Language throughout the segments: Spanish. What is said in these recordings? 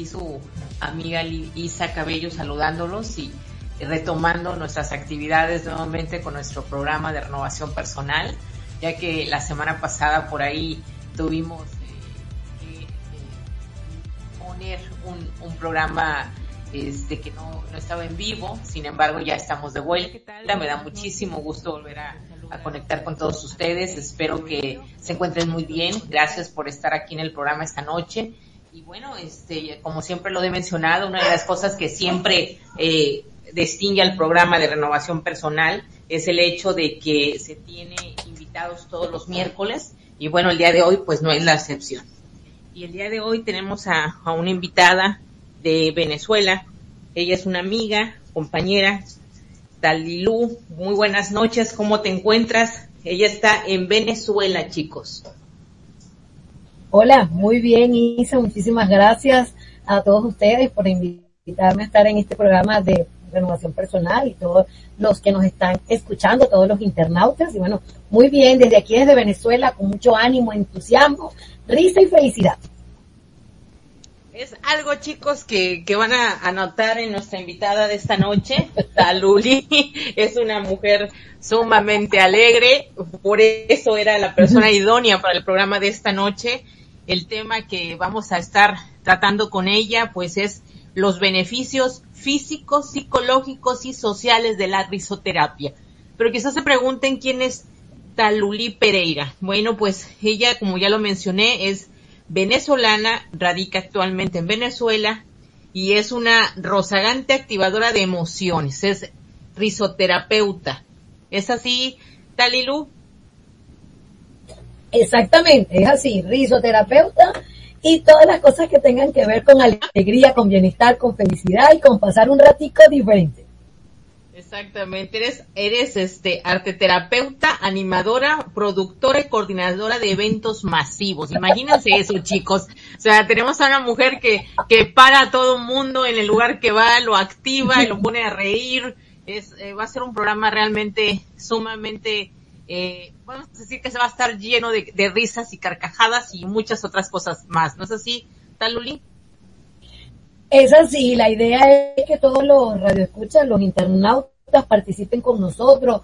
aquí su amiga Isa Cabello saludándolos y retomando nuestras actividades nuevamente con nuestro programa de renovación personal, ya que la semana pasada por ahí tuvimos que poner un programa que no estaba en vivo. Sin embargo, ya estamos de vuelta. Me da muchísimo gusto volver a conectar con todos ustedes. Espero que se encuentren muy bien. Gracias por estar aquí en el programa esta noche. Y bueno, como siempre lo he mencionado, una de las cosas que siempre distingue al programa de renovación personal es el hecho de que se tiene invitados todos los miércoles. Y bueno, el día de hoy pues no es la excepción. Y el día de hoy tenemos a una invitada de Venezuela. Ella es una amiga, compañera, Talilú. Muy buenas noches, ¿cómo te encuentras? Ella está en Venezuela, chicos. Hola, muy bien, Isa, muchísimas gracias a todos ustedes por invitarme a estar en este programa de renovación personal y todos los que nos están escuchando, todos los internautas. Y bueno, muy bien, desde aquí, desde Venezuela, con mucho ánimo, entusiasmo, risa y felicidad. Es algo, chicos, que van a anotar en nuestra invitada de esta noche. Talulí es una mujer sumamente alegre, por eso era la persona idónea para el programa de esta noche. El tema que vamos a estar tratando con ella pues es los beneficios físicos, psicológicos y sociales de la risoterapia. Pero quizás se pregunten quién es Talulí Pereira. Bueno, pues ella, como ya lo mencioné, es venezolana, radica actualmente en Venezuela y es una rozagante activadora de emociones, es risoterapeuta. ¿Es así, Talilú? Exactamente, es así, risoterapeuta y todas las cosas que tengan que ver con alegría, con bienestar, con felicidad y con pasar un ratico diferente. Exactamente, eres arteterapeuta, animadora, productora y coordinadora de eventos masivos. Imagínense eso, chicos. O sea, tenemos a una mujer que para a todo mundo en el lugar que va, lo activa, lo pone a reír. Va a ser un programa realmente sumamente, vamos a decir que se va a estar lleno de risas y carcajadas y muchas otras cosas más. ¿No es así, Talulí? Es así, la idea es que todos los radioescuchas, los internautas participen con nosotros,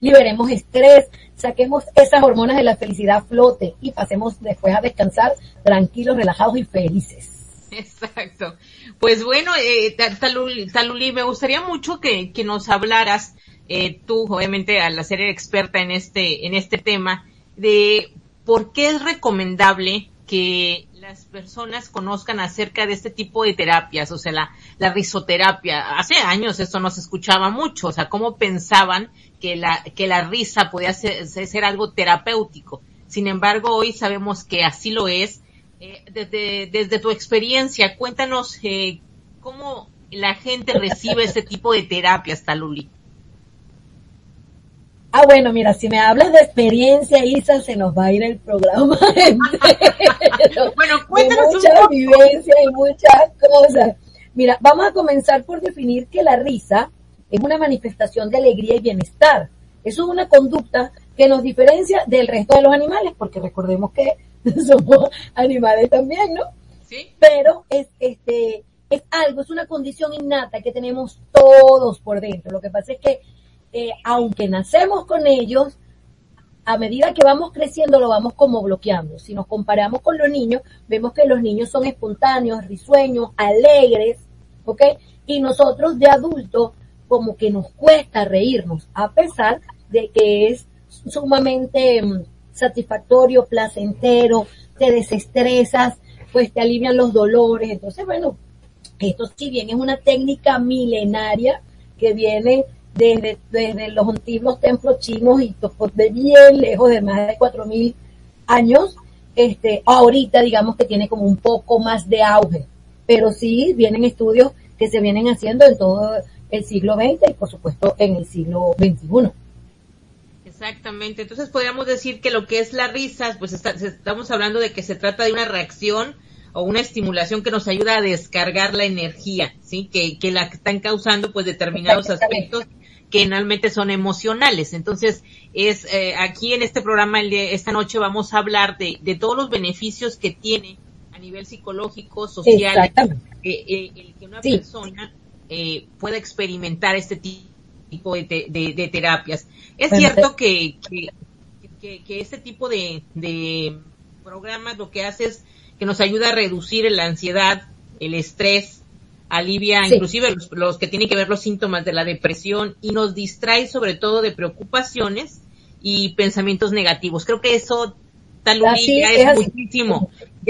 liberemos estrés, saquemos esas hormonas de la felicidad a flote y pasemos después a descansar tranquilos, relajados y felices. Exacto. Pues bueno, Talulí, me gustaría mucho que nos hablaras, tú obviamente al ser experta en este tema, de por qué es recomendable que las personas conozcan acerca de este tipo de terapias, o sea, la risoterapia. Hace años esto no se escuchaba mucho, o sea, cómo pensaban que la risa podía ser algo terapéutico. Sin embargo, hoy sabemos que así lo es. Desde tu experiencia, cuéntanos cómo la gente recibe este tipo de terapias, Talulí. Ah, bueno, mira, si me hablas de experiencia, Isa, se nos va a ir el programa. Bueno, cuéntanos muchas vivencias y muchas cosas. Mira, vamos a comenzar por definir que la risa es una manifestación de alegría y bienestar. Eso es una conducta que nos diferencia del resto de los animales, porque recordemos que somos animales también, ¿no? Sí. Pero es algo, es una condición innata que tenemos todos por dentro. Lo que pasa es que aunque nacemos con ellos, a medida que vamos creciendo lo vamos como bloqueando. Si nos comparamos con los niños, vemos que los niños son espontáneos, risueños, alegres, ¿ok? Y nosotros de adultos como que nos cuesta reírnos, a pesar de que es sumamente satisfactorio, placentero, te desestresas, pues te alivian los dolores. Entonces, bueno, esto si bien es una técnica milenaria que viene desde los antiguos templos chinos y de bien lejos, de más de 4.000 años, ahorita digamos que tiene como un poco más de auge, pero sí vienen estudios que se vienen haciendo en todo el siglo XX y por supuesto en el siglo XXI. Exactamente, entonces podríamos decir que lo que es la risa, pues estamos hablando de que se trata de una reacción o una estimulación que nos ayuda a descargar la energía, ¿sí? Que la están causando pues determinados aspectos que generalmente son emocionales. Entonces, aquí en este programa esta noche vamos a hablar de todos los beneficios que tiene a nivel psicológico, social, el que una persona pueda experimentar este tipo de terapias. Es cierto que este tipo de programas lo que hace es que nos ayuda a reducir la ansiedad, el estrés, alivia inclusive los que tienen que ver los síntomas de la depresión y nos distrae sobre todo de preocupaciones y pensamientos negativos. Creo que eso, Talulí, ya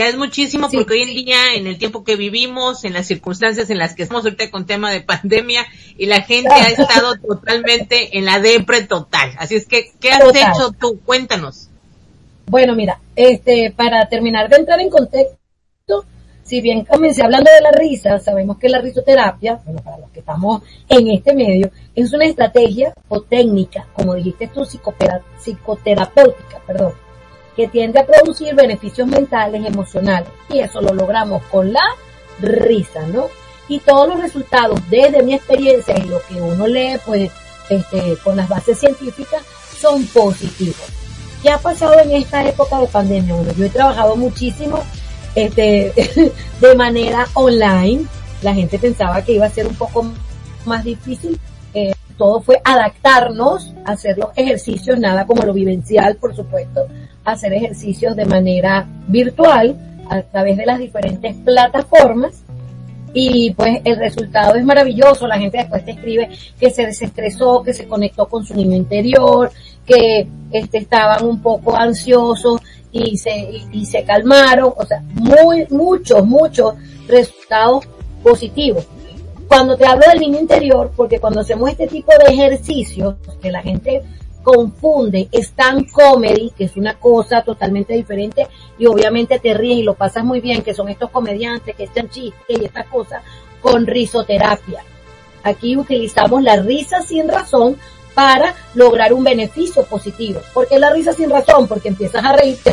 es muchísimo porque hoy en día, en el tiempo que vivimos, en las circunstancias en las que estamos ahorita con tema de pandemia, y la gente ha estado totalmente en la depre total. Así es que, ¿qué has hecho tú? Cuéntanos. Bueno, mira, para terminar de entrar en contexto, si bien comencé hablando de la risa, sabemos que la risoterapia, bueno, para los que estamos en este medio, es una estrategia o técnica, como dijiste tú, psicoterapéutica, que tiende a producir beneficios mentales, emocionales, y eso lo logramos con la risa, ¿no? Y todos los resultados, desde mi experiencia y lo que uno lee, pues, con las bases científicas, son positivos. ¿Qué ha pasado en esta época de pandemia? Bueno, yo he trabajado muchísimo de manera online. La gente pensaba que iba a ser un poco más difícil. Todo fue adaptarnos, hacer los ejercicios, nada como lo vivencial, por supuesto, hacer ejercicios de manera virtual a través de las diferentes plataformas. Y pues el resultado es maravilloso. La gente después te escribe que se desestresó, que se conectó con su niño interior, que estaban un poco ansiosos y se calmaron. O sea, muchos resultados positivos. Cuando te hablo del niño interior, porque cuando hacemos este tipo de ejercicios, que la gente confunde, stand comedy, que es una cosa totalmente diferente, y obviamente te ríes y lo pasas muy bien, que son estos comediantes que echan chistes y estas cosas, con risoterapia. Aquí utilizamos la risa sin razón para lograr un beneficio positivo. ¿Por qué la risa sin razón? Porque empiezas a reírte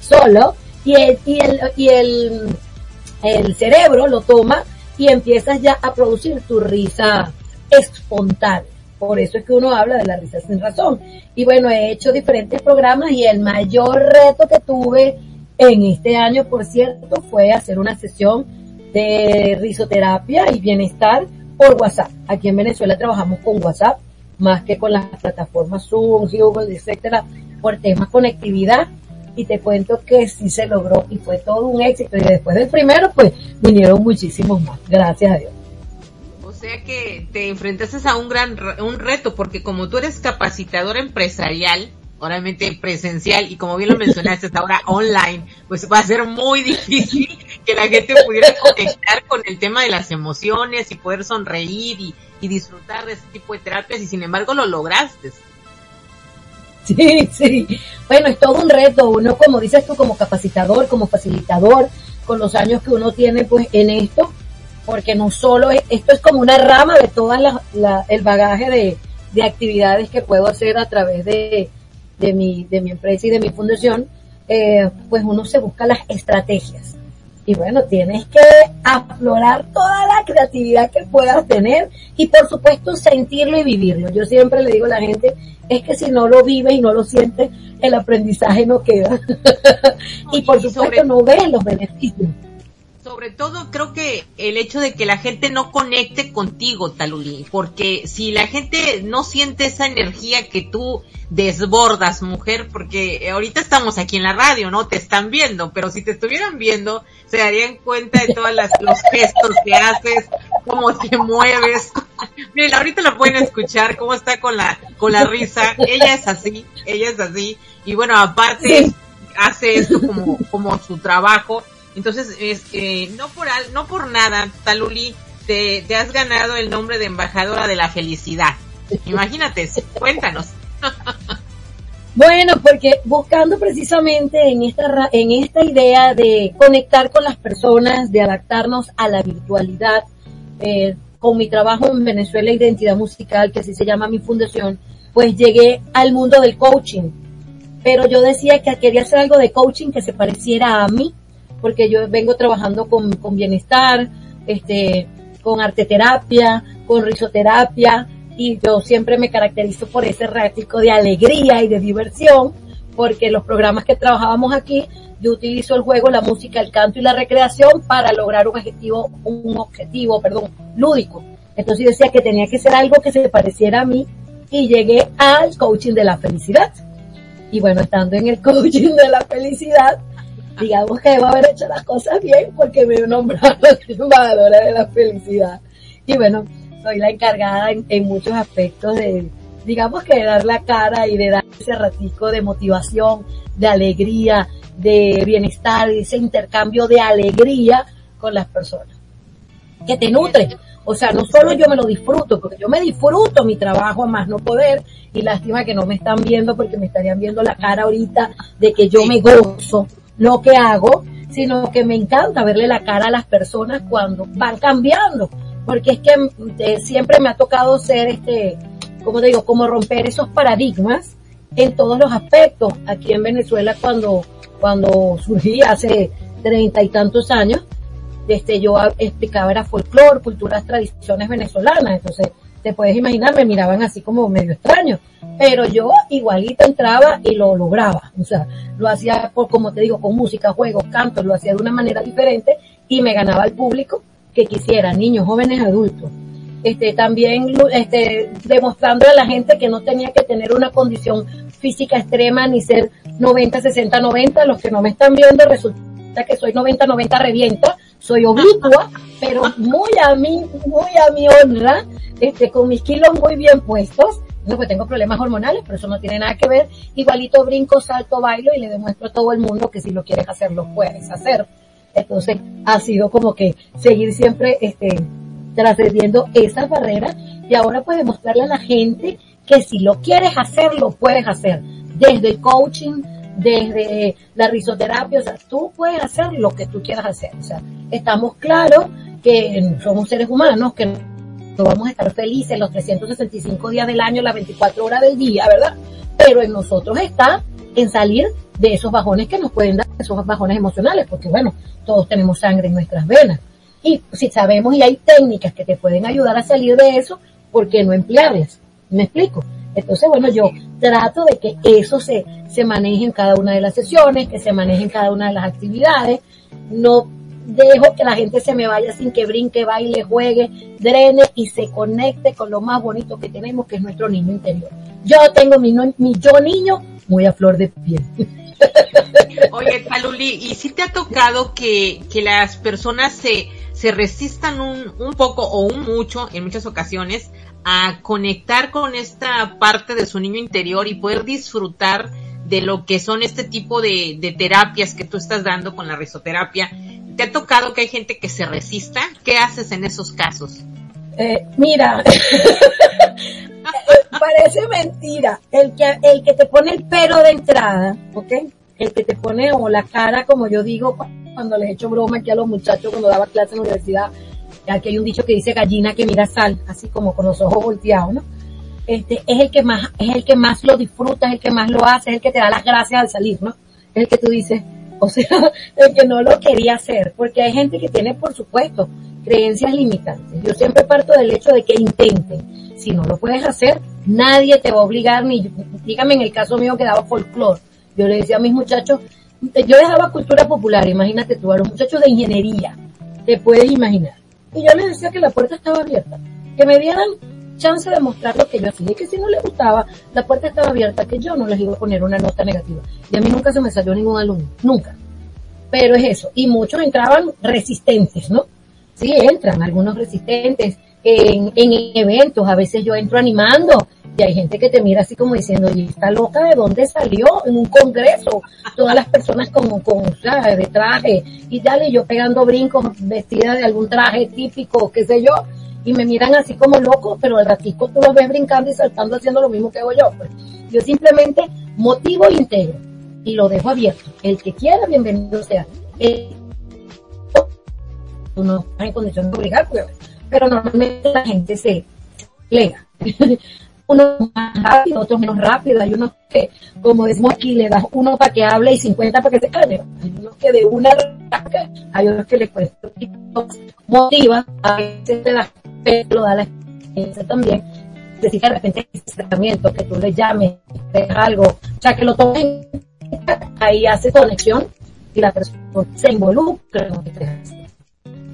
solo y el cerebro lo toma y empiezas ya a producir tu risa espontánea. Por eso es que uno habla de la risa sin razón. Y bueno, he hecho diferentes programas y el mayor reto que tuve en este año, por cierto, fue hacer una sesión de risoterapia y bienestar por WhatsApp. Aquí en Venezuela trabajamos con WhatsApp más que con las plataformas Zoom, Google, etcétera, por temas conectividad, y te cuento que sí se logró y fue todo un éxito, y después del primero pues vinieron muchísimos más, gracias a Dios. O sea que te enfrentaste a un gran reto, porque como tú eres capacitadora empresarial, obviamente presencial, y como bien lo mencionaste, hasta ahora online, pues va a ser muy difícil que la gente pudiera conectar con el tema de las emociones y poder sonreír y disfrutar de este tipo de terapias, y sin embargo lo lograste. Sí. Bueno, es todo un reto. Uno, como dices tú, como capacitador, como facilitador, con los años que uno tiene pues en esto, porque no solo esto es como una rama de todas el bagaje de actividades que puedo hacer a través de mi empresa y de mi fundación, pues uno se busca las estrategias. Y bueno, tienes que aflorar toda la creatividad que puedas tener y por supuesto sentirlo y vivirlo. Yo siempre le digo a la gente, es que si no lo vives y no lo sientes, el aprendizaje no queda. Y por supuesto no ves los beneficios. Sobre todo creo que el hecho de que la gente no conecte contigo, Talulí, porque si la gente no siente esa energía que tú desbordas, mujer, porque ahorita estamos aquí en la radio, ¿no? Te están viendo, pero si te estuvieran viendo, se darían cuenta de todos los gestos que haces, cómo te mueves. Miren, ahorita la pueden escuchar, cómo está con la risa. Ella es así. Y bueno, aparte hace esto como su trabajo. Entonces, no por nada, Talulí, te has ganado el nombre de embajadora de la felicidad. Imagínate, cuéntanos. Bueno, porque buscando precisamente en esta idea de conectar con las personas, de adaptarnos a la virtualidad, con mi trabajo en Venezuela, Identidad Musical, que así se llama mi fundación, pues llegué al mundo del coaching. Pero yo decía que quería hacer algo de coaching que se pareciera a mí, porque yo vengo trabajando con bienestar, con arteterapia, con risoterapia, y yo siempre me caracterizo por ese ratico de alegría y de diversión, porque los programas que trabajábamos aquí, yo utilizo el juego, la música, el canto y la recreación para lograr un objetivo lúdico. Entonces yo decía que tenía que ser algo que se pareciera a mí y llegué al coaching de la felicidad. Y bueno, estando en el coaching de la felicidad, digamos que debo haber hecho las cosas bien porque me nombraron embajadora de la felicidad. Y bueno, soy la encargada en muchos aspectos de, digamos que de dar la cara y de dar ese ratico de motivación, de alegría, de bienestar, ese intercambio de alegría con las personas. Que te nutre. O sea, no solo yo me lo disfruto, porque yo me disfruto mi trabajo a más no poder, y lástima que no me están viendo porque me estarían viendo la cara ahorita de que yo me gozo lo que hago, sino que me encanta verle la cara a las personas cuando van cambiando, porque es que siempre me ha tocado ser como romper esos paradigmas en todos los aspectos. Aquí en Venezuela cuando surgí hace 30 y tantos años, yo explicaba era folclore, culturas, tradiciones venezolanas, entonces te puedes imaginar, me miraban así como medio extraño, pero yo igualito entraba y lo lograba, o sea, lo hacía con música, juegos, cantos, lo hacía de una manera diferente y me ganaba el público que quisiera, niños, jóvenes, adultos, también demostrando a la gente que no tenía que tener una condición física extrema ni ser 90, 60, 90, los que no me están viendo resulta que soy 90, 90 revienta. Soy oblicua, pero muy a mi honra, con mis kilos muy bien puestos, no que tengo problemas hormonales, pero eso no tiene nada que ver, igualito brinco, salto, bailo y le demuestro a todo el mundo que si lo quieres hacer, lo puedes hacer. Entonces, ha sido como que seguir siempre, trascendiendo esas barreras y ahora pues demostrarle a la gente que si lo quieres hacer, lo puedes hacer, desde el coaching, desde la risoterapia, o sea, tú puedes hacer lo que tú quieras hacer, o sea, estamos claros que somos seres humanos, que no vamos a estar felices los 365 días del año, las 24 horas del día, ¿verdad? Pero en nosotros está en salir de esos bajones que nos pueden dar, esos bajones emocionales, porque bueno, todos tenemos sangre en nuestras venas, y si sabemos y hay técnicas que te pueden ayudar a salir de eso, ¿por qué no emplearlas? ¿Me explico? Entonces, bueno, yo trato de que eso se maneje en cada una de las sesiones, que se maneje en cada una de las actividades. No dejo que la gente se me vaya sin que brinque, baile, juegue, drene y se conecte con lo más bonito que tenemos, que es nuestro niño interior. Yo tengo mi yo niño muy a flor de piel. Oye, Talulí, ¿y si te ha tocado que las personas se resistan un poco o un mucho, en muchas ocasiones, a conectar con esta parte de su niño interior y poder disfrutar de lo que son este tipo de terapias que tú estás dando con la risoterapia? ¿Te ha tocado que hay gente que se resista? ¿Qué haces en esos casos? Mira, parece mentira. El que te pone el pero de entrada, ¿ok? El que te pone o la cara, como yo digo, cuando les echo broma aquí a los muchachos cuando daba clase en la universidad. Aquí hay un dicho que dice gallina que mira sal, así como con los ojos volteados, ¿no? Es el que más lo disfruta, es el que más lo hace, es el que te da las gracias al salir, ¿no? Es el que tú dices, o sea, el que no lo quería hacer, porque hay gente que tiene, por supuesto, creencias limitantes. Yo siempre parto del hecho de que intenten. Si no lo puedes hacer, nadie te va a obligar, ni dígame en el caso mío que daba folclore. Yo le decía a mis muchachos, yo les daba cultura popular, imagínate tú, a los muchachos de ingeniería, te puedes imaginar. Y yo les decía que la puerta estaba abierta, que me dieran chance de mostrar lo que yo hacía, que si no les gustaba, la puerta estaba abierta, que yo no les iba a poner una nota negativa. Y a mí nunca se me salió ningún alumno, nunca. Pero es eso, y muchos entraban resistentes, ¿no? Sí, entran algunos resistentes en eventos, a veces yo entro animando, y hay gente que te mira así como diciendo, ¿y esta loca de dónde salió? En un congreso, todas las personas con ¿sabes? De traje, y dale, yo pegando brincos, vestida de algún traje típico, qué sé yo, y me miran así como locos, pero al ratico tú los ves brincando y saltando haciendo lo mismo que hago yo. Pues yo simplemente motivo e integro, y lo dejo abierto. El que quiera, bienvenido sea. Tú no estás en condición de obligar, pero normalmente la gente se plega. Unos más rápido, otros menos rápido, hay unos que, como decimos aquí, le das uno para que hable y 50 para que se calle, hay unos que de una rasca, hay otros que le cuesta, motiva, a veces te das, lo da la experiencia también, decir que de repente ese tratamiento, que tú le llames, algo, sea, que lo tomen, ahí hace conexión y la persona se involucra en lo que te hace.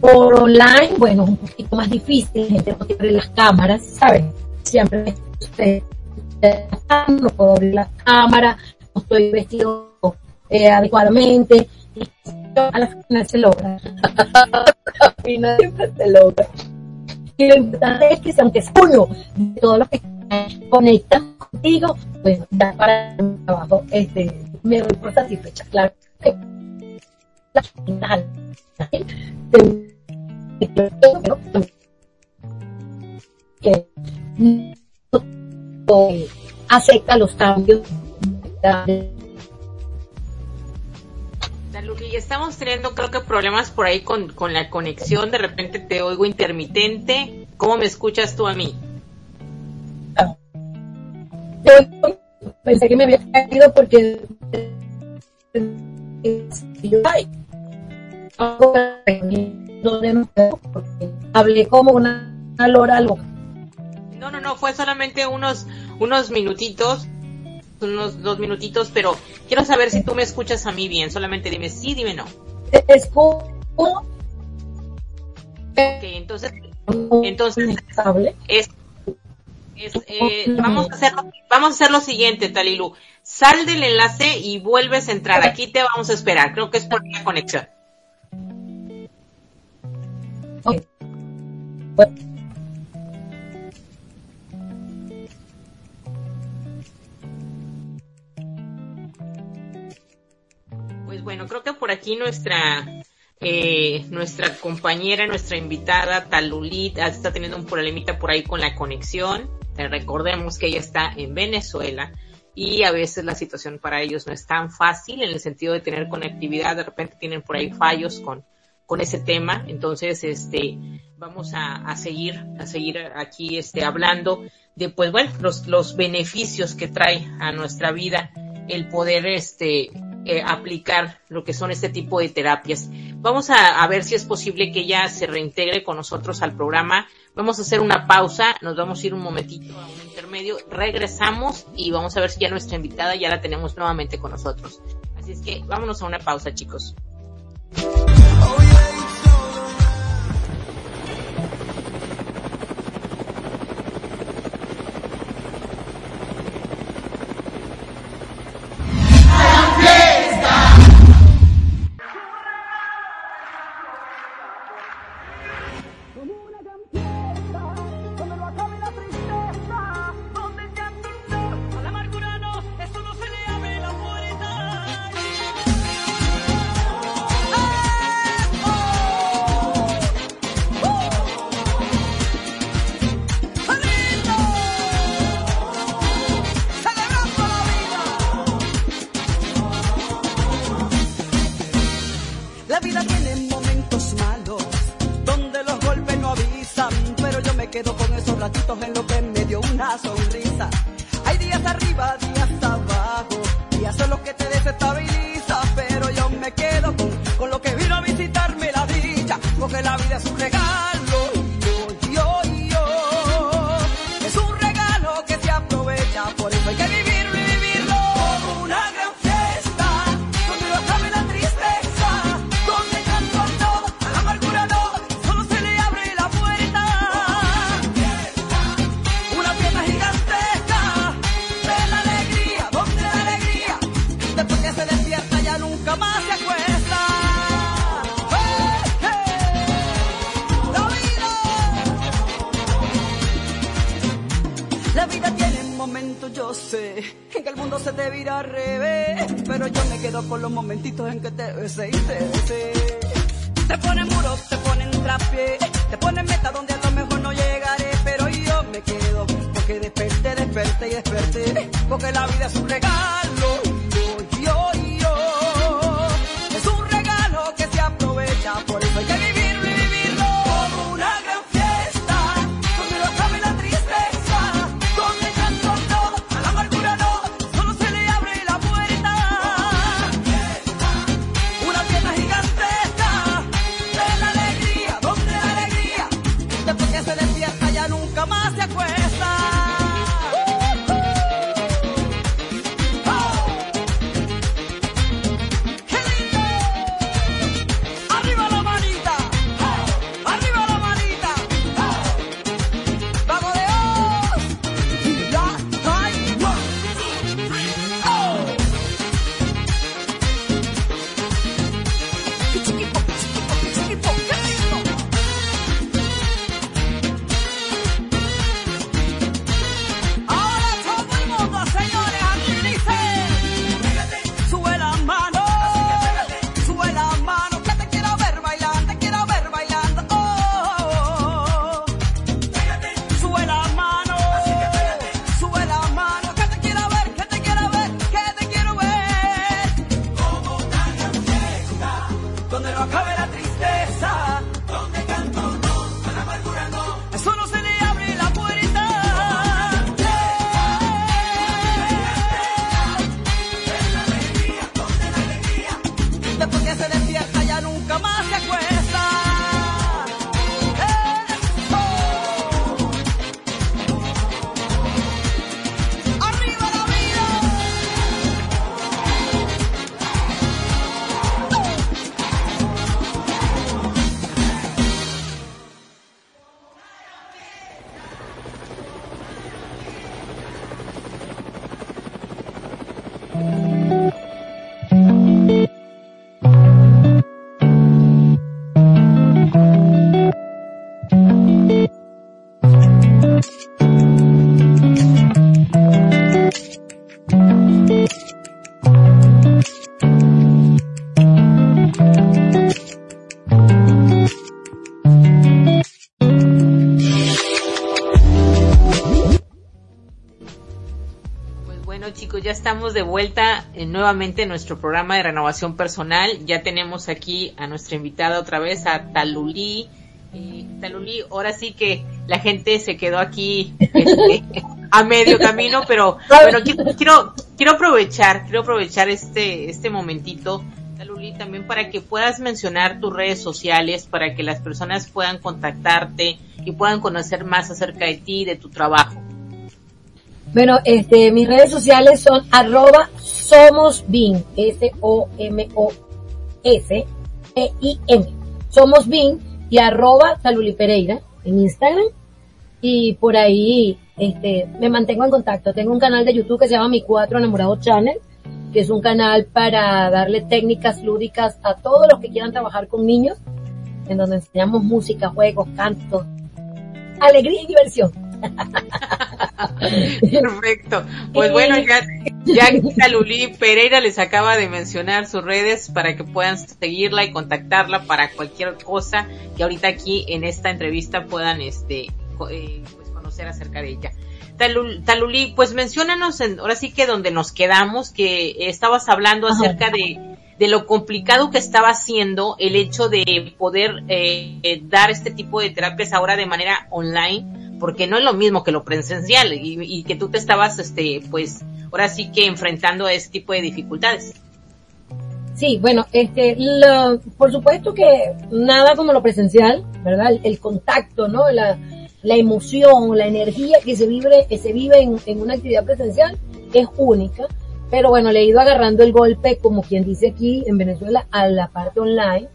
Por online, bueno, es un poquito más difícil, la gente no puede abrir las cámaras, ¿sabes? Siempre usted no puedo abrir las cámaras, no estoy vestido adecuadamente, y a la final se logra. A la final siempre se logra. Y lo importante es que si aunque es uno de todos los que conectan contigo, pues ya para el trabajo me voy por satisfecha, claro. Que acepta los cambios. Talulí, estamos teniendo creo que problemas por ahí con la conexión, de repente te oigo intermitente. ¿Cómo me escuchas tú a mí? Yo pensé que me había caído porque hablé como una lora loca. No, fue solamente unos minutitos, unos 2 minutitos, pero quiero saber si tú me escuchas a mí bien. Solamente dime sí, dime no. Te escucho. Ok, entonces vamos a hacer lo siguiente, Talulí. Sal del enlace y vuelves a entrar. Aquí te vamos a esperar. Creo que es por la conexión. Okay. Bueno. Bueno, creo que por aquí nuestra compañera, nuestra invitada Talulí está teniendo un problemita por ahí con la conexión. Recordemos que ella está en Venezuela y a veces la situación para ellos no es tan fácil en el sentido de tener conectividad. De repente tienen por ahí fallos con ese tema. Entonces, vamos a seguir aquí hablando de, pues bueno, los beneficios que trae a nuestra vida el poder aplicar lo que son este tipo de terapias. Vamos a ver si es posible que ella se reintegre con nosotros al programa. Vamos a hacer una pausa, nos vamos a ir un momentito a un intermedio, regresamos y vamos a ver si ya nuestra invitada ya la tenemos nuevamente con nosotros. Así es que vámonos a una pausa, chicos. Más se acuesta. no acabe la tristeza. Donde canto no, con amargura no. Eso no se le abre la puerta. Ven la alegría, donde la alegría. Después que se despierta ya nunca más se acuesta. Ya estamos de vuelta nuevamente en nuestro programa de renovación personal. Ya tenemos aquí a nuestra invitada otra vez, a Talulí. Talulí, ahora sí que la gente se quedó aquí a medio camino, pero bueno, quiero aprovechar este momentito, Talulí, también para que puedas mencionar tus redes sociales, para que las personas puedan contactarte y puedan conocer más acerca de ti y de tu trabajo. Bueno, mis redes sociales son @SomosBIM, SOMOSBIM, SomosBIM, y @TaluliPereira en Instagram, y por ahí me mantengo en contacto. Tengo un canal de YouTube que se llama Mi Cuatro Enamorados Channel, que es un canal para darle técnicas lúdicas a todos los que quieran trabajar con niños, en donde enseñamos música, juegos, cantos, alegría y diversión. Perfecto, pues bueno, ya Talulí Pereira les acaba de mencionar sus redes para que puedan seguirla y contactarla para cualquier cosa que ahorita aquí en esta entrevista puedan pues conocer acerca de ella. Talulí, pues menciónanos ahora sí que donde nos quedamos, que estabas hablando acerca de lo complicado que estaba siendo el hecho de poder dar este tipo de terapias ahora de manera online, porque no es lo mismo que lo presencial, y que tú te estabas, pues, ahora sí que enfrentando a ese tipo de dificultades. Sí, bueno, por supuesto que nada como lo presencial, ¿verdad? El contacto, ¿no? La emoción, la energía que se vive en una actividad presencial es única, pero bueno, le he ido agarrando el golpe, como quien dice aquí en Venezuela, a la parte online.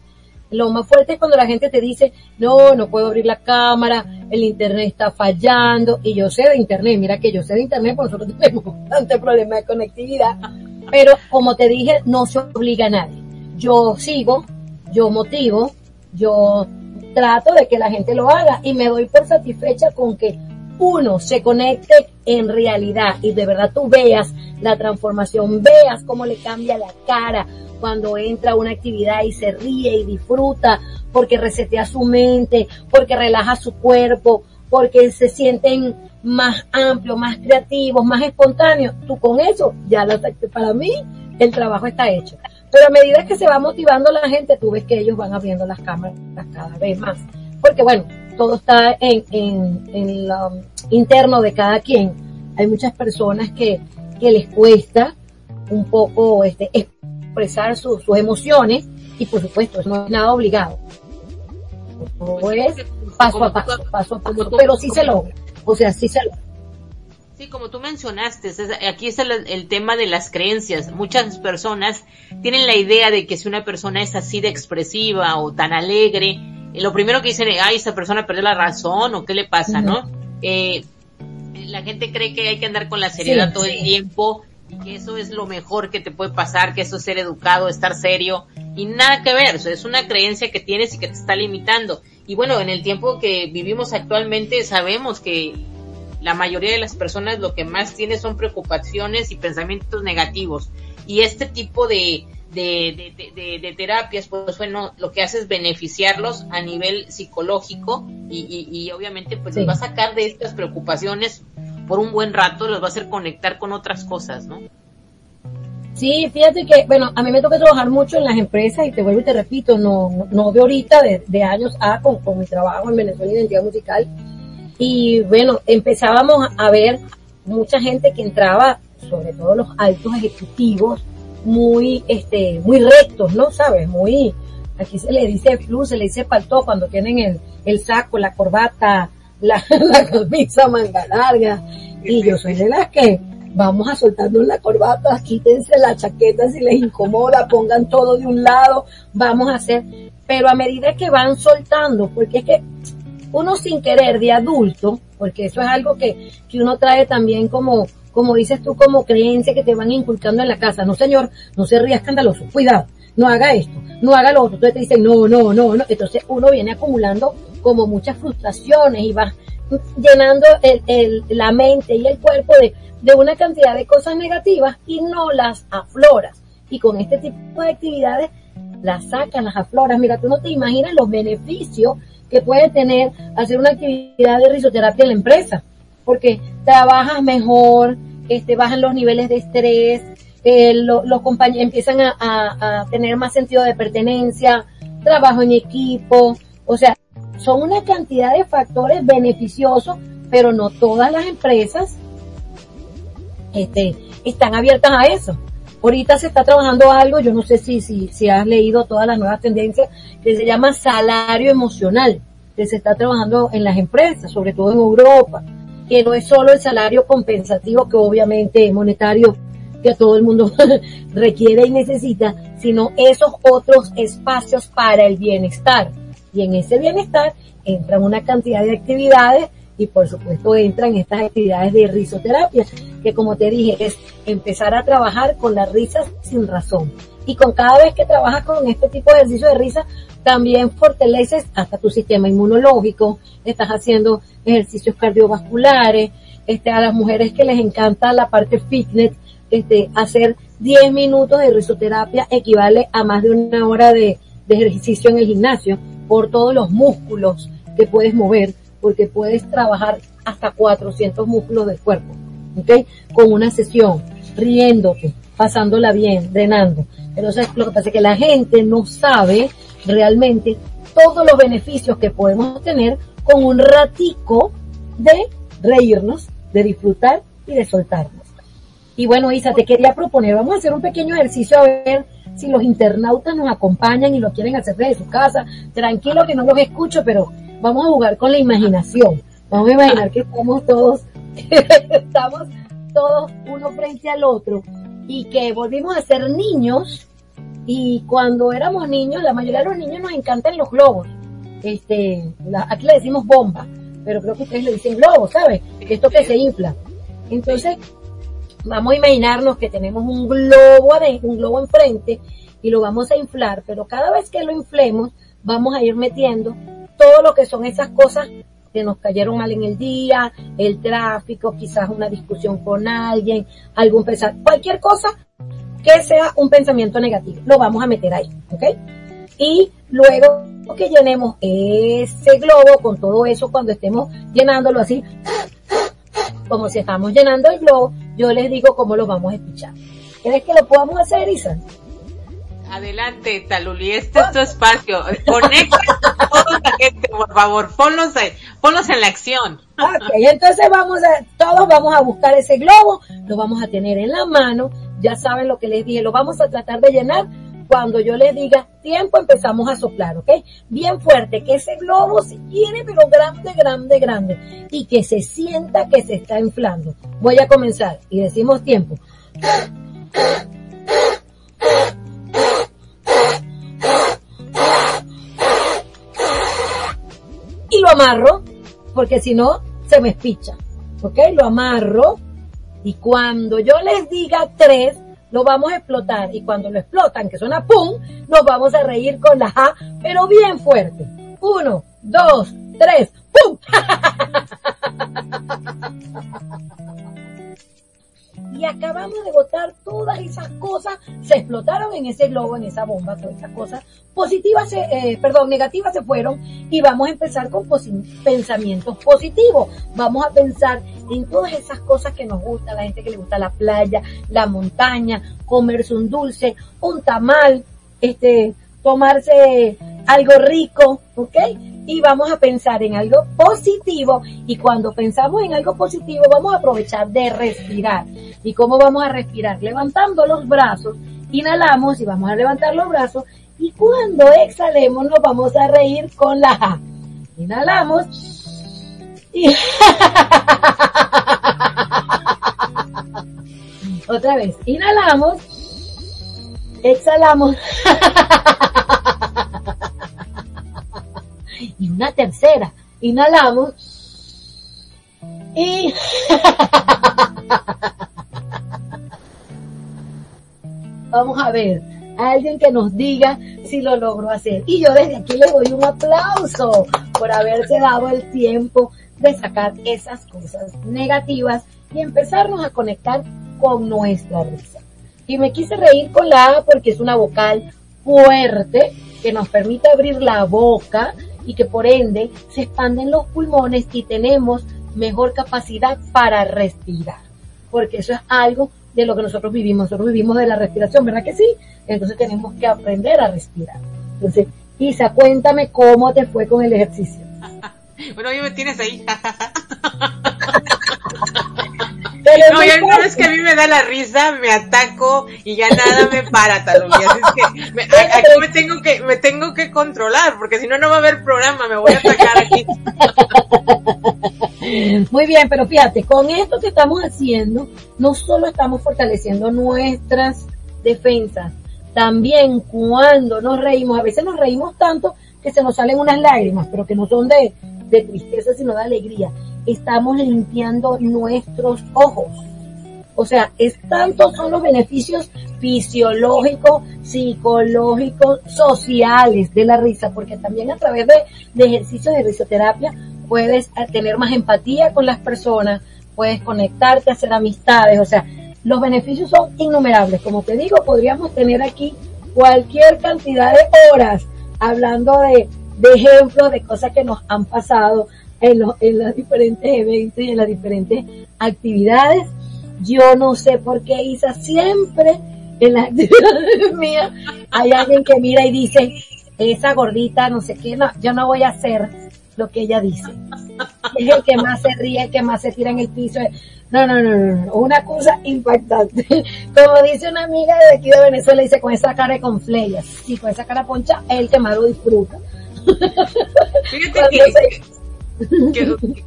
Lo más fuerte es cuando la gente te dice, no puedo abrir la cámara, el internet está fallando, y yo sé de internet, porque nosotros tenemos bastante problema de conectividad, pero como te dije, no se obliga a nadie. Yo sigo, yo motivo, yo trato de que la gente lo haga, y me doy por satisfecha con que uno se conecte en realidad, y de verdad tú veas la transformación, veas cómo le cambia la cara cuando entra a una actividad y se ríe y disfruta, porque resetea su mente, porque relaja su cuerpo, porque se sienten más amplios, más creativos, más espontáneos. Tú con eso, para mí, el trabajo está hecho. Pero a medida que se va motivando la gente, tú ves que ellos van abriendo las cámaras cada vez más. Porque bueno, todo está en lo interno de cada quien. Hay muchas personas que les cuesta un poco expresar sus emociones, y por supuesto no es nada obligado, pues paso a paso, pero sí se logra, Sí, como tú mencionaste, aquí es el tema de las creencias. Muchas personas tienen la idea de que si una persona es así de expresiva o tan alegre, lo primero que dicen es, ay, esta persona perdió la razón, o qué le pasa, ¿no? La gente cree que hay que andar con la seriedad el tiempo, y que eso es lo mejor que te puede pasar, que eso es ser educado, estar serio, y nada que ver. O sea, es una creencia que tienes y que te está limitando. Y bueno, en el tiempo que vivimos actualmente, sabemos que la mayoría de las personas lo que más tiene son preocupaciones y pensamientos negativos, y este tipo de terapias, pues bueno, lo que hace es beneficiarlos a nivel psicológico, y obviamente pues los va a sacar de estas preocupaciones por un buen rato, los va a hacer conectar con otras cosas, ¿no? Sí, fíjate que, bueno, a mí me toca trabajar mucho en las empresas y te vuelvo y te repito, no veo ahorita de años a con mi trabajo en Venezuela Identidad Musical. Y bueno, empezábamos a ver mucha gente que entraba, sobre todo los altos ejecutivos, muy rectos, ¿no? ¿Sabes? Muy, aquí se le dice plus, se le dice paltó cuando tienen el saco, la corbata, la camisa manga larga. Y yo soy de las que vamos a soltarnos la corbata, quítense la chaqueta si les incomoda, pongan todo de un lado, vamos a hacer. Pero a medida que van soltando, porque es que uno sin querer de adulto, porque eso es algo que uno trae también como dices tú, como creencia que te van inculcando en la casa. No, señor, no se ría escandaloso, cuidado, no haga esto, no haga lo otro. Entonces te dicen, no. Entonces uno viene acumulando como muchas frustraciones y va llenando la mente y el cuerpo de una cantidad de cosas negativas y no las afloras. Y con este tipo de actividades las sacas, las afloras. Mira, tú no te imaginas los beneficios que puede tener hacer una actividad de risoterapia en la empresa, porque trabajas mejor, bajan los niveles de estrés, los compañeros empiezan a tener más sentido de pertenencia, trabajo en equipo, o sea, son una cantidad de factores beneficiosos, pero no todas las empresas están abiertas a eso. Ahorita se está trabajando algo, yo no sé si has leído todas las nuevas tendencias, que se llama salario emocional, que se está trabajando en las empresas, sobre todo en Europa, que no es solo el salario compensativo, que obviamente es monetario, que todo el mundo requiere y necesita, sino esos otros espacios para el bienestar. Y en ese bienestar entran una cantidad de actividades y por supuesto entran estas actividades de risoterapia, que como te dije es empezar a trabajar con las risas sin razón, y con cada vez que trabajas con este tipo de ejercicio de risa también fortaleces hasta tu sistema inmunológico, estás haciendo ejercicios cardiovasculares, a las mujeres que les encanta la parte fitness, hacer 10 minutos de risoterapia equivale a más de una hora de ejercicio en el gimnasio, por todos los músculos que puedes mover, porque puedes trabajar hasta 400 músculos del cuerpo, ¿okay? Con una sesión, riéndote, pasándola bien, drenando. Entonces lo que pasa es que la gente no sabe realmente todos los beneficios que podemos tener con un ratico de reírnos, de disfrutar y de soltarnos. Y bueno, Isa, te quería proponer, vamos a hacer un pequeño ejercicio, a ver si los internautas nos acompañan y lo quieren hacer desde su casa. Tranquilo que no los escucho, pero vamos a jugar con la imaginación. Vamos a imaginar que estamos todos uno frente al otro, y que volvimos a ser niños. Y cuando éramos niños, la mayoría de los niños nos encantan los globos. Aquí le decimos bomba, pero creo que ustedes le dicen globo, ¿sabes? Esto que se infla. Entonces, vamos a imaginarnos que tenemos un globo adentro, un globo enfrente, y lo vamos a inflar, pero cada vez que lo inflemos, vamos a ir metiendo todo lo que son esas cosas que nos cayeron mal en el día, el tráfico, quizás una discusión con alguien, algún pensar, cualquier cosa que sea un pensamiento negativo, lo vamos a meter ahí, ¿ok? Y luego que llenemos ese globo con todo eso, cuando estemos llenándolo así, como si estamos llenando el globo, yo les digo cómo lo vamos a escuchar. ¿Crees que lo podamos hacer, Isa? Adelante, Talulí, es tu espacio. Conecta a toda la gente, por favor, ponlos en la acción. Ok, entonces todos vamos a buscar ese globo, lo vamos a tener en la mano, ya saben lo que les dije, lo vamos a tratar de llenar. Cuando yo les diga tiempo, empezamos a soplar, ¿ok? Bien fuerte, que ese globo se llene, pero grande, grande, grande. Y que se sienta que se está inflando. Voy a comenzar y decimos tiempo. Y lo amarro, porque si no, se me espicha, ¿ok? Lo amarro y cuando yo les diga 3, lo vamos a explotar, y cuando lo explotan, que suena pum, nos vamos a reír con la ja, pero bien fuerte. 1, 2, 3, ¡pum! y acabamos de botar todas esas cosas, se explotaron en ese globo, en esa bomba, todas esas cosas positivas, negativas se fueron, y vamos a empezar con pensamientos positivos. Vamos a pensar en todas esas cosas que nos gustan, la gente que le gusta la playa, la montaña, comerse un dulce, un tamal, tomarse algo rico, ¿ok? Y vamos a pensar en algo positivo, y cuando pensamos en algo positivo vamos a aprovechar de respirar. ¿Y cómo vamos a respirar? Levantando los brazos, inhalamos y vamos a levantar los brazos, y cuando exhalemos nos vamos a reír con la A. Inhalamos y otra vez, inhalamos, exhalamos y una tercera, inhalamos y vamos a ver a alguien que nos diga si lo logró hacer, y yo desde aquí le doy un aplauso por haberse dado el tiempo de sacar esas cosas negativas y empezarnos a conectar con nuestra risa. Y me quise reír con la A porque es una vocal fuerte que nos permite abrir la boca y que por ende se expanden los pulmones y tenemos mejor capacidad para respirar, porque eso es algo de lo que nosotros vivimos de la respiración, ¿verdad que sí? Entonces tenemos que aprender a respirar. Entonces, Isa, cuéntame cómo te fue con el ejercicio. Bueno, ya me tienes ahí. No, ya no es que a mí me da la risa, me ataco y ya nada me para, Talulí. Así es que aquí me tengo que controlar, porque si no, no va a haber programa, me voy a atacar aquí. Muy bien, pero fíjate, con esto que estamos haciendo, no solo estamos fortaleciendo nuestras defensas, también cuando nos reímos, a veces nos reímos tanto que se nos salen unas lágrimas, pero que no son de tristeza, sino de alegría. Estamos limpiando nuestros ojos. O sea, tantos son los beneficios fisiológicos, psicológicos, sociales de la risa, porque también a través de ejercicios de risoterapia puedes tener más empatía con las personas, puedes conectarte, hacer amistades. O sea, los beneficios son innumerables. Como te digo, podríamos tener aquí cualquier cantidad de horas hablando de ejemplos, de cosas que nos han pasado en los diferentes eventos y en las diferentes actividades. Yo no sé por qué, Isa, siempre en las actividades mías hay alguien que mira y dice, esa gordita, no sé qué, no, yo no voy a hacer lo que ella dice. Es el que más se ríe, el que más se tira en el piso. No, una cosa impactante. Como dice una amiga de aquí de Venezuela, dice, con esa cara de confleyas, sí, con esa cara poncha, es el que más lo disfruta. Fíjate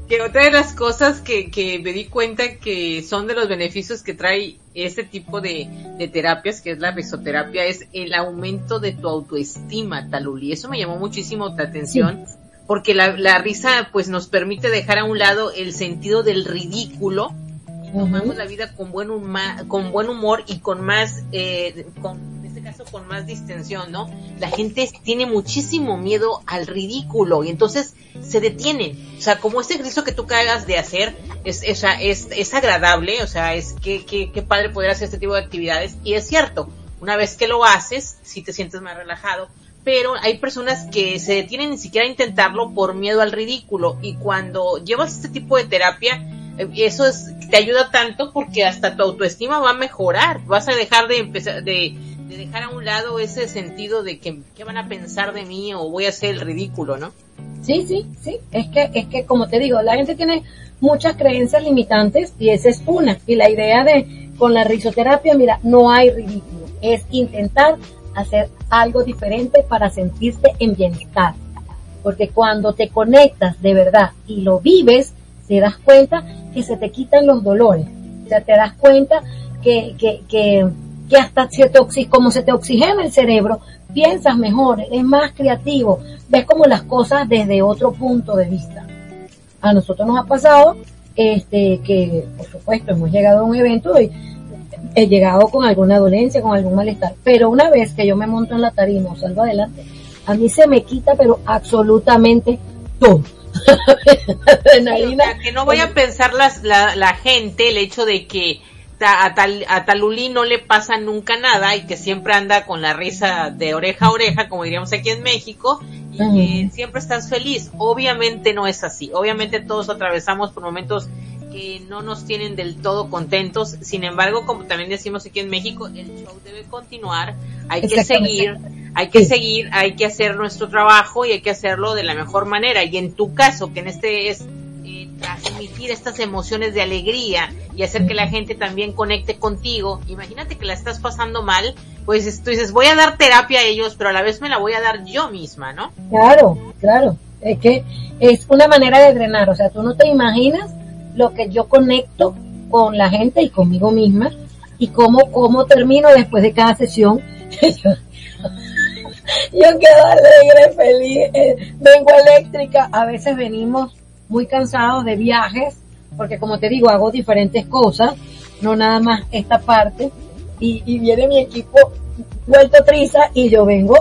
que otra de las cosas que me di cuenta que son de los beneficios que trae este tipo de terapias, que es la risoterapia, es el aumento de tu autoestima, Talulí. Eso me llamó muchísimo la atención, sí, porque la risa pues nos permite dejar a un lado el sentido del ridículo. Tomamos la vida con buen humor y con más con más distensión, ¿no? La gente tiene muchísimo miedo al ridículo y entonces se detienen. O sea, como este ejercicio que tú acabas de hacer es agradable, o sea, es que padre poder hacer este tipo de actividades, y es cierto, una vez que lo haces, sí te sientes más relajado, pero hay personas que se detienen ni siquiera a intentarlo por miedo al ridículo, y cuando llevas este tipo de terapia, eso te ayuda tanto porque hasta tu autoestima va a mejorar, vas a dejar de empezar de dejar a un lado ese sentido de que qué van a pensar de mí o voy a hacer el ridículo, ¿no? Sí, es que como te digo, la gente tiene muchas creencias limitantes y esa es una, y la idea de con la risoterapia, mira, no hay ridículo, es intentar hacer algo diferente para sentirte en bienestar, porque cuando te conectas de verdad y lo vives, te das cuenta que se te quitan los dolores, o sea, te das cuenta que hasta como se te oxigena el cerebro, piensas mejor, eres más creativo, ves como las cosas desde otro punto de vista. A nosotros nos ha pasado que, por supuesto, hemos llegado a un evento y he llegado con alguna dolencia, con algún malestar, pero una vez que yo me monto en la tarima o salgo adelante, a mí se me quita pero absolutamente todo. O sea, que no vaya a pensar la gente el hecho de que a Talulí no le pasa nunca nada y que siempre anda con la risa de oreja a oreja, como diríamos aquí en México, y que siempre estás feliz. Obviamente no es así. Obviamente todos atravesamos por momentos que no nos tienen del todo contentos. Sin embargo, como también decimos aquí en México, el show debe continuar. Hay que seguir, hay que hacer nuestro trabajo y hay que hacerlo de la mejor manera. Y en tu caso, que en este es transmitir estas emociones de alegría y hacer que la gente también conecte contigo. Imagínate que la estás pasando mal, pues tú dices, voy a dar terapia a ellos, pero a la vez me la voy a dar yo misma, ¿no? Claro, claro. Es que es una manera de drenar. O sea, tú no te imaginas lo que yo conecto con la gente y conmigo misma y cómo termino después de cada sesión. Yo quedo alegre, feliz, vengo eléctrica. A veces venimos muy cansados de viajes, porque como te digo, hago diferentes cosas, no nada más esta parte, y viene mi equipo vuelto triza y yo vengo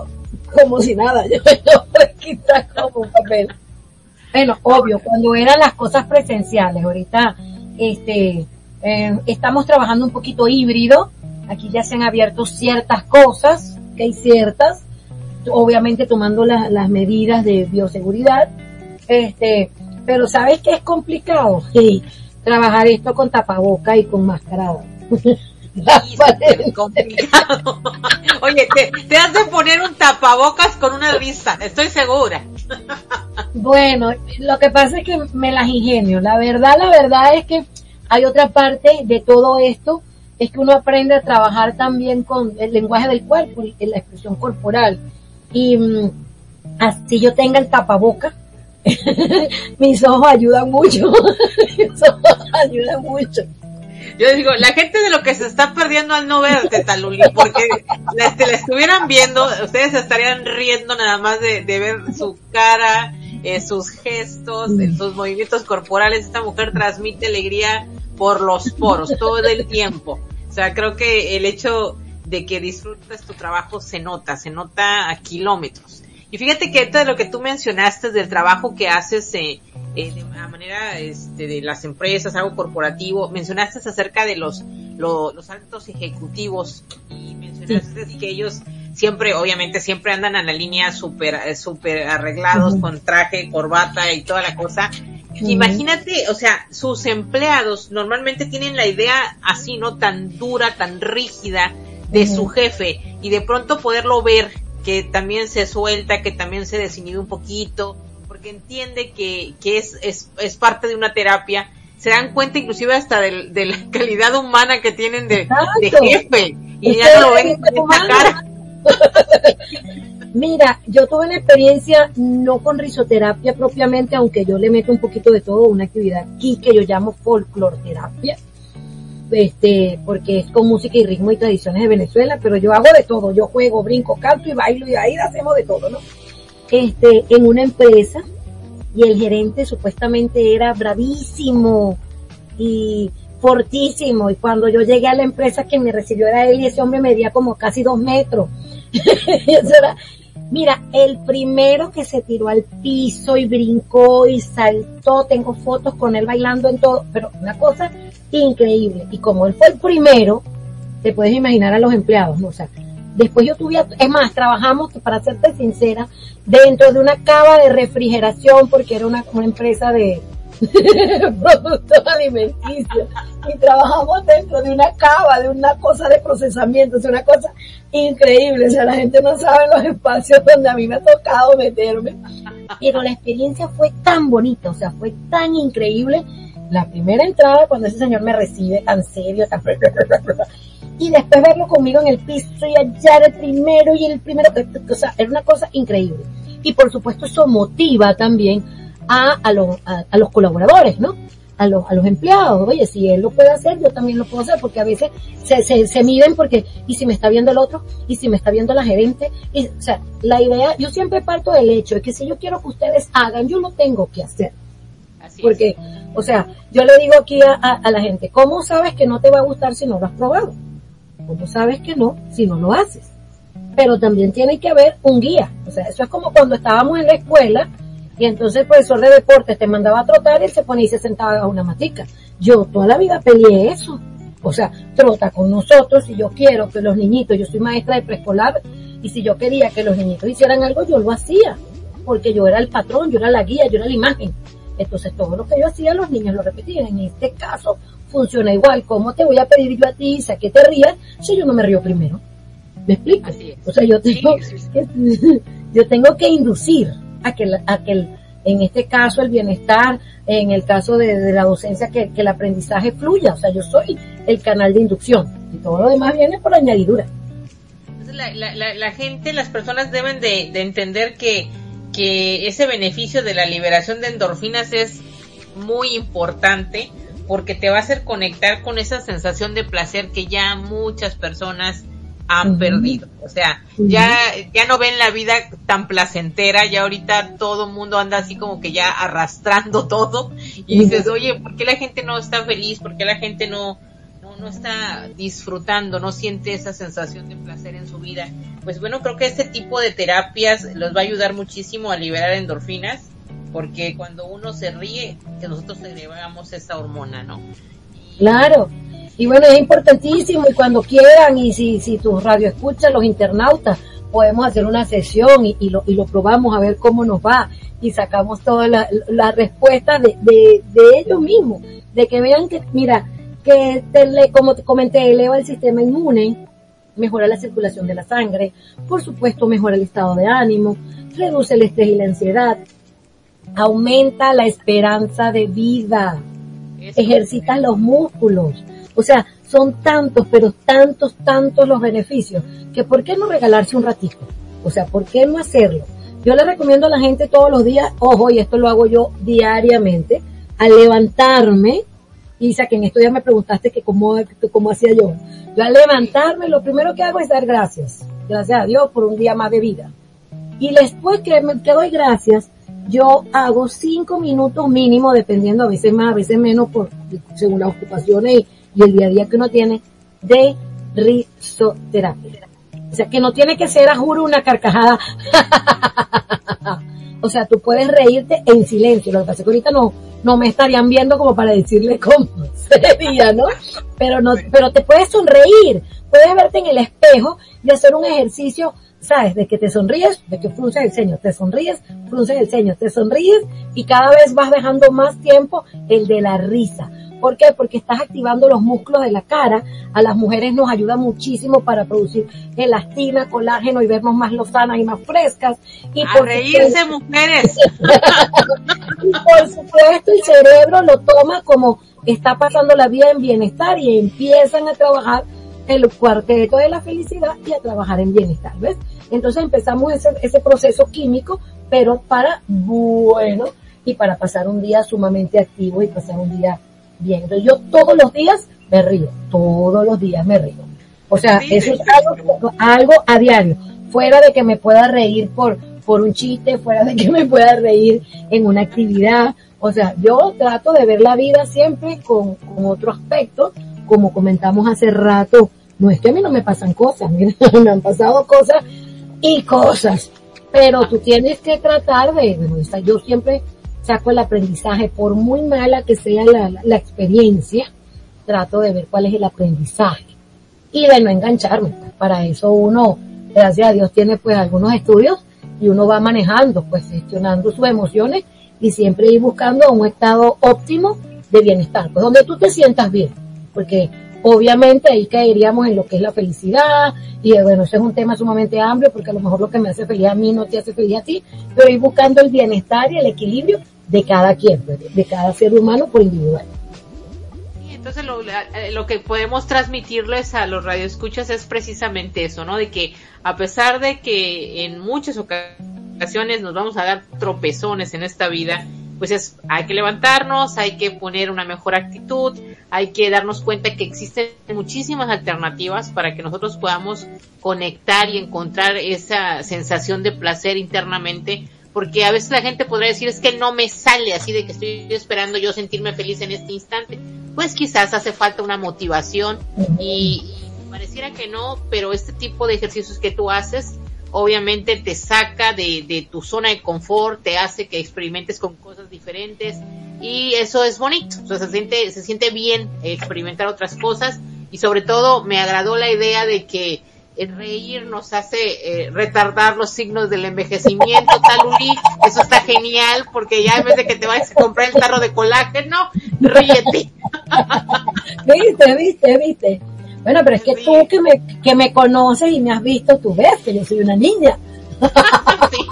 como si nada, yo vengo fresquita como un papel. Bueno, obvio, cuando eran las cosas presenciales, ahorita estamos trabajando un poquito híbrido, aquí ya se han abierto ciertas cosas, que hay ciertas, obviamente tomando las medidas de bioseguridad, pero sabes que es complicado, sí, trabajar esto con tapaboca y con mascarada. Sí, es complicado. Oye, te has de poner un tapabocas con una risa, estoy segura. Bueno, lo que pasa es que me las ingenio. La verdad es que hay otra parte de todo esto, es que uno aprende a trabajar también con el lenguaje del cuerpo, la expresión corporal. Y así yo tenga el tapabocas, mis ojos ayudan mucho. Yo digo, la gente de lo que se está perdiendo al no verte, Talulí, porque la estuvieran viendo, ustedes estarían riendo nada más de ver su cara, sus gestos, sus movimientos corporales. Esta mujer transmite alegría por los poros todo el tiempo. O sea, creo que el hecho de que disfrutas tu trabajo se nota a kilómetros. Y fíjate que esto de lo que tú mencionaste del trabajo que haces de una manera de las empresas, algo corporativo, mencionaste acerca de los altos ejecutivos y mencionaste que ellos siempre andan a la línea súper arreglados, con traje, corbata y toda la cosa. Imagínate, o sea, sus empleados normalmente tienen la idea así, ¿no? Tan dura, tan rígida de su jefe, y de pronto poderlo ver que también se suelta, que también se desinhibe un poquito, porque entiende que es parte de una terapia. Se dan cuenta inclusive hasta de la calidad humana que tienen de jefe, y usted ya no lo ven con esta cara. Mira, yo tuve una experiencia no con risoterapia propiamente, aunque yo le meto un poquito de todo, una actividad aquí que yo llamo folclorterapia, porque es con música y ritmo y tradiciones de Venezuela, pero yo hago de todo, yo juego, brinco, canto y bailo, y ahí hacemos de todo, ¿no? En una empresa, y el gerente supuestamente era bravísimo y fortísimo, y cuando yo llegué a la empresa que me recibió era él, y ese hombre medía como casi 2 metros. Mira, el primero que se tiró al piso y brincó y saltó, tengo fotos con él bailando en todo, pero una cosa increíble. Y como él fue el primero, te puedes imaginar a los empleados, ¿no? O sea, después yo tuve, es más, trabajamos, para serte sincera, dentro de una cava de refrigeración, porque era una empresa de productos alimenticios, y trabajamos dentro de una cava, de una cosa de procesamiento, es una cosa increíble. O sea, la gente no sabe los espacios donde a mí me ha tocado meterme, pero la experiencia fue tan bonita, o sea, fue tan increíble. La primera entrada, cuando ese señor me recibe tan serio, tan... y después verlo conmigo en el piso y hallar el primero, o sea, era una cosa increíble. Y por supuesto eso motiva también a los colaboradores, ¿no? A los empleados. Oye, si él lo puede hacer, yo también lo puedo hacer, porque a veces se miden porque, y si me está viendo el otro, y si me está viendo la gerente, y, o sea, la idea, yo siempre parto del hecho de que si yo quiero que ustedes hagan, yo lo tengo que hacer. Así porque, es. O sea, yo le digo aquí a la gente, ¿cómo sabes que no te va a gustar si no lo has probado? ¿Cómo sabes que no si no lo haces? Pero también tiene que haber un guía. O sea, eso es como cuando estábamos en la escuela y entonces el profesor de deportes te mandaba a trotar y él se ponía y se sentaba a una matica. Yo toda la vida peleé eso. O sea, trota con nosotros. Y yo quiero que los niñitos, yo soy maestra de preescolar, y si yo quería que los niñitos hicieran algo, yo lo hacía, porque yo era el patrón, yo era la guía, yo era la imagen. Entonces todo lo que yo hacía, los niños lo repetían. En este caso funciona igual. ¿Cómo te voy a pedir yo a ti, Isa, que te rías si yo no me río primero? ¿Me explico? O sea, yo tengo que inducir a que, en este caso, el bienestar, en el caso de la docencia, que el aprendizaje fluya. O sea, yo soy el canal de inducción y todo lo demás viene por añadidura. Entonces, la gente, las personas deben de entender que ese beneficio de la liberación de endorfinas es muy importante, porque te va a hacer conectar con esa sensación de placer que ya muchas personas han perdido. O sea, ya no ven la vida tan placentera. Ya ahorita todo el mundo anda así como que ya arrastrando todo, y dices, oye, ¿por qué la gente no está feliz? ¿Por qué la gente no está disfrutando, no siente esa sensación de placer en su vida? Pues bueno, creo que este tipo de terapias los va a ayudar muchísimo a liberar endorfinas, porque cuando uno se ríe, que nosotros elevamos esa hormona, ¿no? Claro. Y bueno, es importantísimo, y cuando quieran, y si tus radioescuchas, los internautas, podemos hacer una sesión y lo probamos a ver cómo nos va, y sacamos toda la respuesta de ellos mismos, de que vean que, mira, que como te comenté, eleva el sistema inmune, mejora la circulación de la sangre, por supuesto mejora el estado de ánimo, reduce el estrés y la ansiedad, aumenta la esperanza de vida, ejercita los músculos. O sea, son tantos, pero tantos los beneficios, que ¿por qué no regalarse un ratito? O sea, ¿por qué no hacerlo? Yo le recomiendo a la gente todos los días, ojo, y esto lo hago yo diariamente, al levantarme, Isa, que en esto ya me preguntaste que cómo hacía yo. Yo al levantarme, lo primero que hago es dar gracias a Dios por un día más de vida. Y después que doy gracias, yo hago 5 minutos mínimo, dependiendo, a veces más, a veces menos, según las ocupaciones y el día a día que uno tiene, de risoterapia. O sea, que no tiene que ser, a juro, una carcajada. O sea, tú puedes reírte en silencio. Lo que pasa es que ahorita no me estarían viendo como para decirle cómo sería, ¿no? Pero te puedes sonreír. Puedes verte en el espejo y hacer un ejercicio, ¿sabes? De que te sonríes, de que frunces el ceño, te sonríes, frunces el ceño, te sonríes, y cada vez vas dejando más tiempo el de la risa. ¿Por qué? Porque estás activando los músculos de la cara. A las mujeres nos ayuda muchísimo para producir elastina, colágeno y vernos más lozanas y más frescas. Y a reírse, mujeres. Y por supuesto, el cerebro lo toma como está pasando la vida en bienestar, y empiezan a trabajar el cuarteto de la felicidad y a trabajar en bienestar, ¿ves? Entonces empezamos ese proceso químico, pero para bueno, y para pasar un día sumamente activo y pasar un día viendo. Yo todos los días me río, o sea, eso es algo a diario, fuera de que me pueda reír por un chiste, fuera de que me pueda reír en una actividad. O sea, yo trato de ver la vida siempre con otro aspecto, como comentamos hace rato. No es que a mí no me pasan cosas, mira, me han pasado cosas y cosas, pero tú tienes que tratar de yo siempre saco el aprendizaje, por muy mala que sea la experiencia, trato de ver cuál es el aprendizaje y de no engancharme. Para eso uno, gracias a Dios, tiene pues algunos estudios, y uno va manejando, pues gestionando sus emociones, y siempre ir buscando un estado óptimo de bienestar, pues donde tú te sientas bien, porque obviamente ahí caeríamos en lo que es la felicidad, y bueno, ese es un tema sumamente amplio, porque a lo mejor lo que me hace feliz a mí no te hace feliz a ti, pero ir buscando el bienestar y el equilibrio de cada quien, de cada ser humano por individual. Y entonces lo que podemos transmitirles a los radioescuchas es precisamente eso, ¿no? De que a pesar de que en muchas ocasiones nos vamos a dar tropezones en esta vida, pues hay que levantarnos, hay que poner una mejor actitud, hay que darnos cuenta que existen muchísimas alternativas para que nosotros podamos conectar y encontrar esa sensación de placer internamente, porque a veces la gente podrá decir, es que no me sale así de que estoy esperando yo sentirme feliz en este instante. Pues quizás hace falta una motivación, y pareciera que no, pero este tipo de ejercicios que tú haces obviamente te saca de tu zona de confort, te hace que experimentes con cosas diferentes, y eso es bonito. O sea, se siente bien experimentar otras cosas, y sobre todo me agradó la idea de que el reír nos hace retardar los signos del envejecimiento, Talulí. Eso está genial, porque ya en vez de que te vayas a comprar el tarro de colágeno, ríete. Viste. Bueno, pero es que sí. Tú que me conoces y me has visto, tú ves que yo soy una niña. Sí.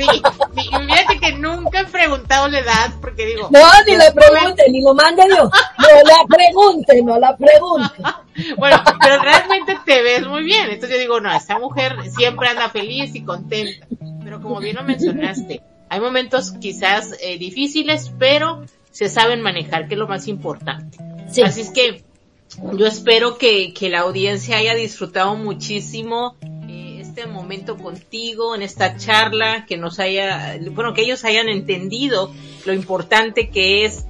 Fíjate que nunca he preguntado la edad, porque digo... No, ni la pregunte, ni lo mande Dios. No la pregunte. Bueno, pero realmente te ves muy bien. Entonces yo digo, no, esta mujer siempre anda feliz y contenta. Pero como bien lo mencionaste, hay momentos quizás difíciles, pero se saben manejar, que es lo más importante. Sí. Así es que yo espero que la audiencia haya disfrutado muchísimo este momento contigo, en esta charla, que nos haya, bueno, que ellos hayan entendido lo importante que es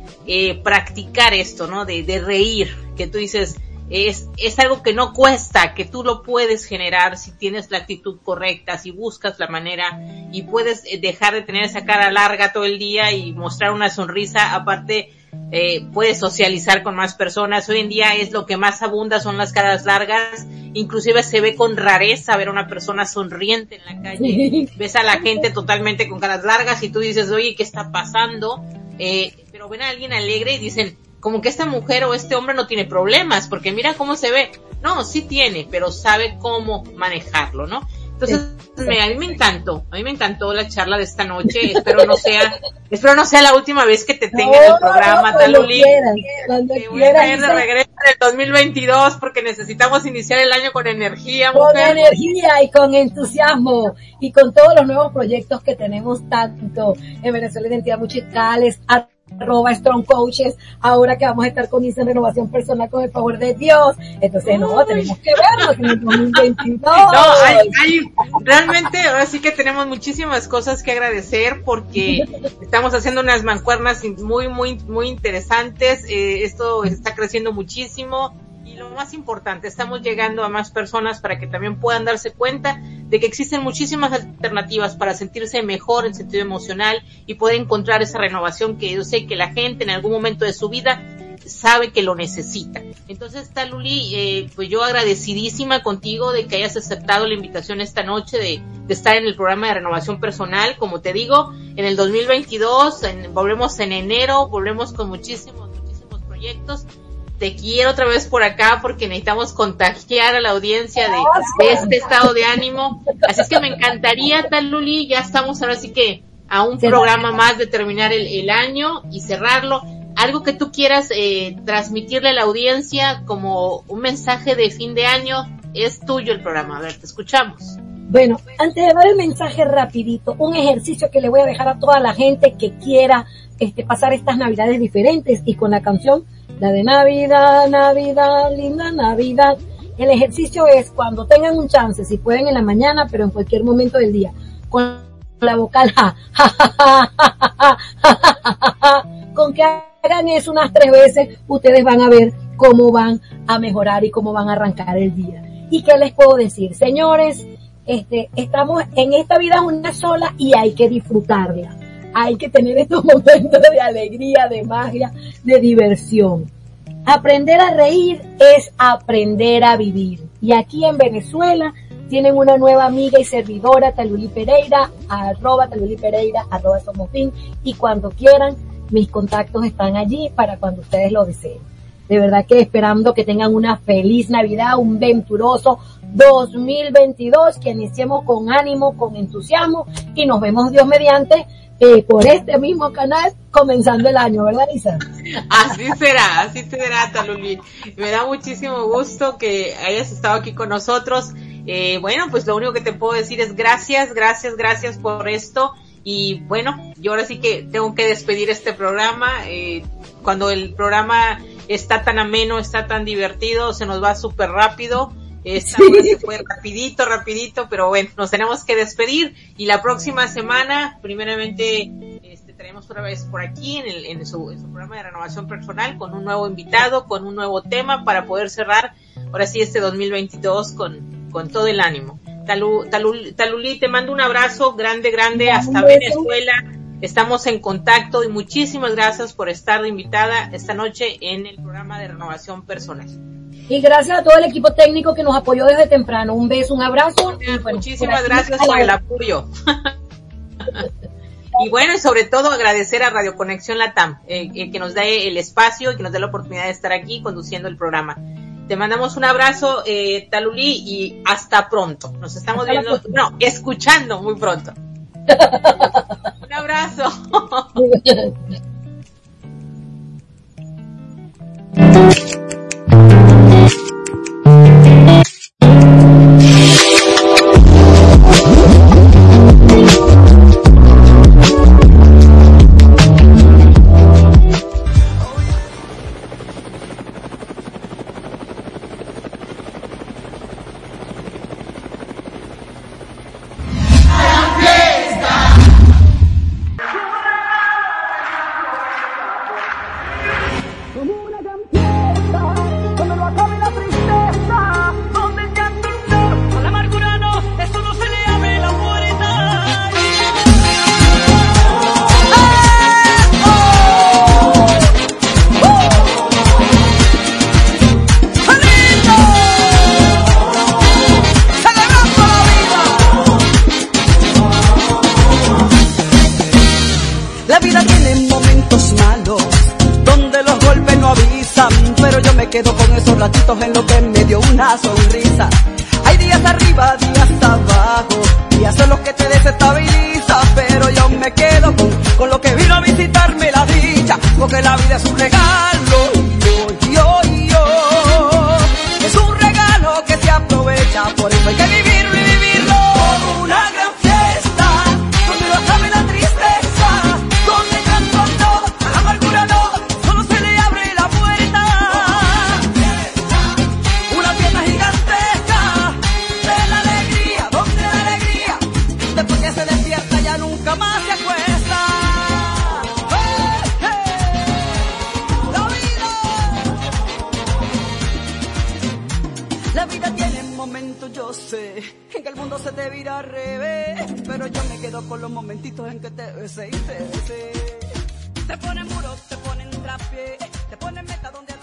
practicar esto, ¿no? De reír, que tú dices, es algo que no cuesta, que tú lo puedes generar si tienes la actitud correcta, si buscas la manera, y puedes dejar de tener esa cara larga todo el día y mostrar una sonrisa. Aparte, puedes socializar con más personas. Hoy en día es lo que más abunda, son las caras largas. Inclusive se ve con rareza ver a una persona sonriente en la calle. Ves a la gente totalmente con caras largas y tú dices, oye, ¿qué está pasando? Pero ven a alguien alegre y dicen, como que esta mujer o este hombre no tiene problemas, porque mira cómo se ve. No, sí tiene, pero sabe cómo manejarlo, ¿no? Entonces, a mí me encantó la charla de esta noche. Espero no sea la última vez que te tenga en el programa, Talulí. Te voy a traer de regreso en el 2022, porque necesitamos iniciar el año con energía, mujer. Con energía y con entusiasmo y con todos los nuevos proyectos que tenemos tanto en Venezuela, Identidad Musical, @ Strong Coaches, ahora que vamos a estar con Isa en Renovación Personal, con el favor de Dios. Entonces, no, tenemos que vernos en el 2022. Realmente, ahora sí que tenemos muchísimas cosas que agradecer, porque estamos haciendo unas mancuernas muy, muy, muy interesantes. Esto está creciendo muchísimo. Y lo más importante, estamos llegando a más personas para que también puedan darse cuenta de que existen muchísimas alternativas para sentirse mejor en sentido emocional y poder encontrar esa renovación que yo sé que la gente en algún momento de su vida sabe que lo necesita. Entonces, Talulí, pues yo agradecidísima contigo de que hayas aceptado la invitación esta noche de estar en el programa de Renovación Personal. Como te digo, en el 2022, volvemos en enero, volvemos con muchísimos proyectos. Te quiero otra vez por acá, porque necesitamos contagiar a la audiencia de este estado de ánimo. Así es que me encantaría, Talulí, ya estamos ahora sí que a un programa más de terminar el año y cerrarlo. Algo que tú quieras transmitirle a la audiencia como un mensaje de fin de año, es tuyo el programa. A ver, te escuchamos. Bueno, antes de dar el mensaje rapidito, un ejercicio que le voy a dejar a toda la gente que quiera pasar estas Navidades diferentes y con la canción, la de Navidad, Navidad, linda Navidad. El ejercicio es cuando tengan un chance, si pueden en la mañana, pero en cualquier momento del día, con la vocal ja, ja, ja, ja, ja, ja, ja, ja. Con que hagan eso unas 3 veces, ustedes van a ver cómo van a mejorar y cómo van a arrancar el día. ¿Y qué les puedo decir? Señores, estamos en esta vida una sola y hay que disfrutarla. Hay que tener estos momentos de alegría, de magia, de diversión. Aprender a reír es aprender a vivir. Y aquí en Venezuela tienen una nueva amiga y servidora, Talulí Pereira, @ Talulí Pereira, @ Somofin. Y cuando quieran, mis contactos están allí para cuando ustedes lo deseen. De verdad que esperando que tengan una feliz Navidad, un venturoso 2022, que iniciemos con ánimo, con entusiasmo, y nos vemos, Dios mediante, por este mismo canal, comenzando el año, ¿verdad, Isa? Así será, Talulí. Me da muchísimo gusto que hayas estado aquí con nosotros. Bueno, pues lo único que te puedo decir es gracias por esto. Y bueno, yo ahora sí que tengo que despedir este programa. Cuando el programa está tan ameno, está tan divertido, se nos va súper rápido. Se fue rapidito, pero bueno, nos tenemos que despedir, y la próxima semana primeramente traemos otra vez por aquí en su programa de Renovación Personal, con un nuevo invitado, con un nuevo tema, para poder cerrar ahora sí este 2022 con todo el ánimo. Talulí, te mando un abrazo grande hasta Venezuela. Estamos en contacto y muchísimas gracias por estar invitada esta noche en el programa de Renovación Personal. Y gracias a todo el equipo técnico que nos apoyó desde temprano. Un beso, un abrazo. Bueno, muchísimas gracias por el apoyo. Y bueno, y sobre todo agradecer a Radio Conexión Latam, que nos da el espacio y que nos da la oportunidad de estar aquí conduciendo el programa. Te mandamos un abrazo, Talulí, y hasta pronto. Nos estamos viendo, no, escuchando muy pronto. Un abrazo. Te ponen muros, te ponen trapié, te ponen meta donde